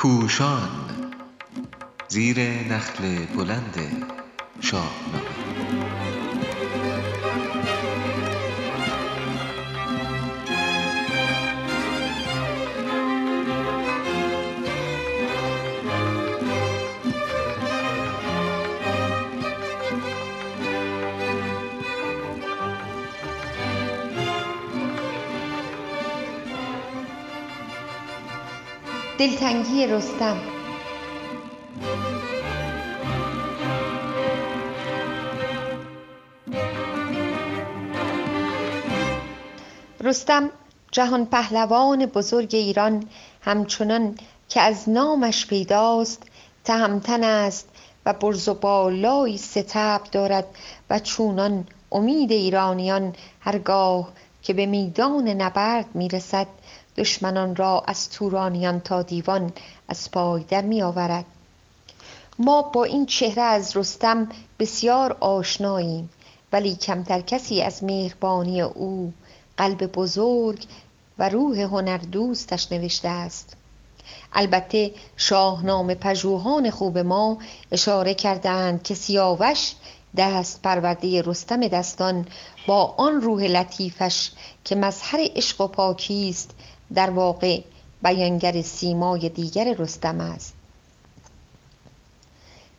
پوشان زیر نخل بلند شاهنامه. دلتنگی رستم. رستم جهان پهلوان بزرگ ایران همچنان که از نامش پیداست تهمتن است و برز و بالای ستبر دارد و چونان امید ایرانیان هرگاه که به میدان نبرد میرسد دشمنان را از تورانیان تا دیوان از پای در می آورد. ما با این چهره از رستم بسیار آشناییم، ولی کمتر کسی از مهربانی او، قلب بزرگ و روح هنردوستش نوشته است. البته شاهنامه پژوهان خوب ما اشاره کردند که سیاوش دست پرورده رستم دستان با آن روح لطیفش که مظهر عشق و پاکی است در واقع بیانگر سیمای دیگر رستم است.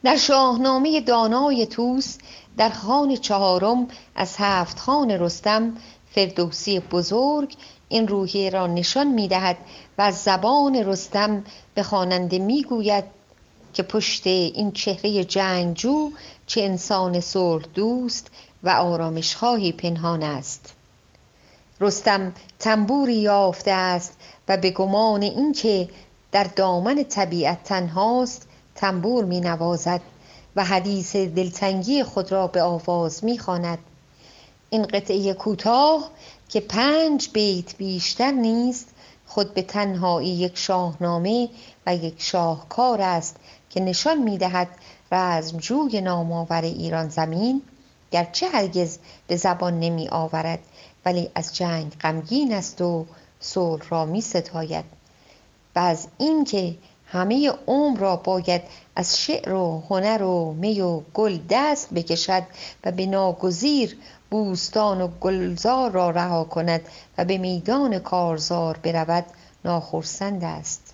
در شاهنامه دانای طوس در خان چهارم از 7 خان رستم فردوسی بزرگ این روحیه را نشان می دهد و از زبان رستم به خواننده می گوید که پشت این چهره جنگجو چه انسان صلح دوست و آرامشخواهی پنهان است. رستم تنبوری یافته است و به گمان اینکه در دامن طبیعت تنهاست تنبور می نوازد و حدیث دلتنگی خود را به آواز می خواند. این قطعه کوتاه که 5 بیت بیشتر نیست خود به تنهایی یک شاهنامه و یک شاهکار است که نشان می دهد رزمجوی نامآور ایران زمین گرچه هرگز به زبان نمی آورد ولی از جنگ غمگین است و صلح را می ستاید و از این که همه عمر را باید از شعر و هنر و می و گل دست بکشد و به ناگزیر بوستان و گلزار را رها کند و به میدان کارزار برود ناخرسند است.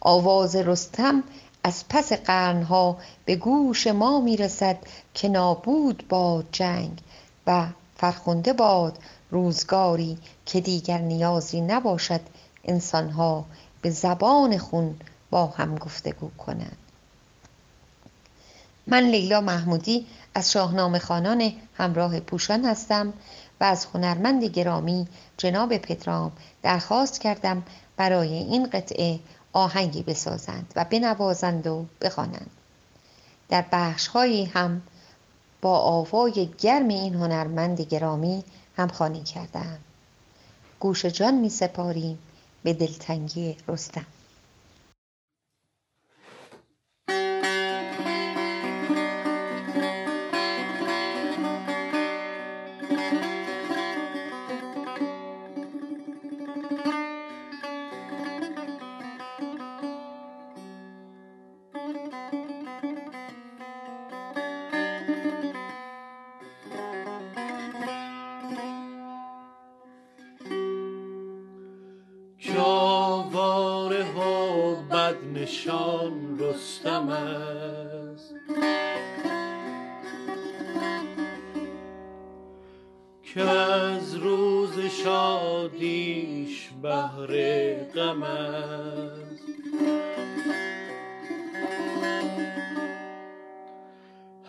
آواز رستم از پس قرنها به گوش ما میرسد که نابود باد جنگ و فرخنده باد روزگاری که دیگر نیازی نباشد انسانها به زبان خون با هم گفتگو کنند. من لیلا محمودی از شاهنامه خوانان همراه پوشان هستم و از هنرمند گرامی جناب پترام درخواست کردم برای این قطعه آهنگی بسازند و بنوازند و بخوانند. در بخش‌هایی هم با آوای گرم این هنرمند گرامی همخوانی کردم. گوش جان می سپاریم به دلتنگی رستم. نشان رستم است که از روز شادیش بهر غم است،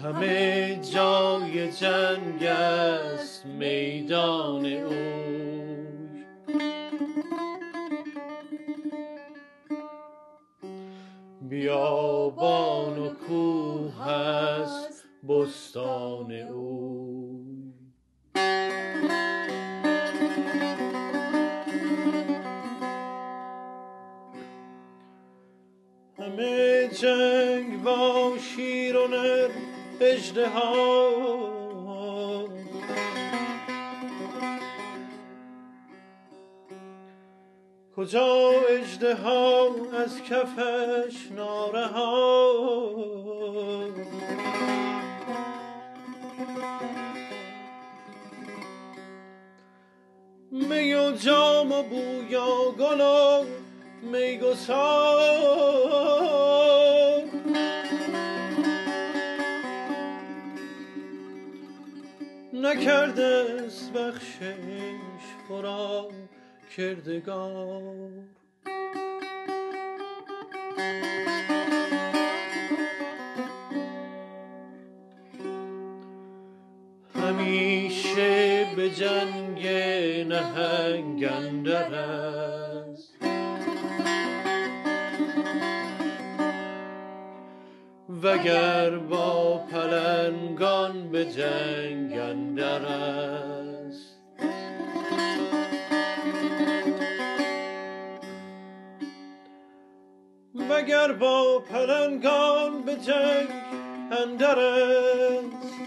همه جای جنگ است میدان او، بیابان و کوه هست بستان او. همه جنگ با شیر و نر اژدها، کجا اژدها از کفش نارها، می و جام و بوی و گل و میگسار، نکرده است بخشش خورا کردگار. همیشه به جنگ نهنگ اندر است، وگر با پلنگان به جنگ اندر است. وگر با پلنگان به جنگ اندر است.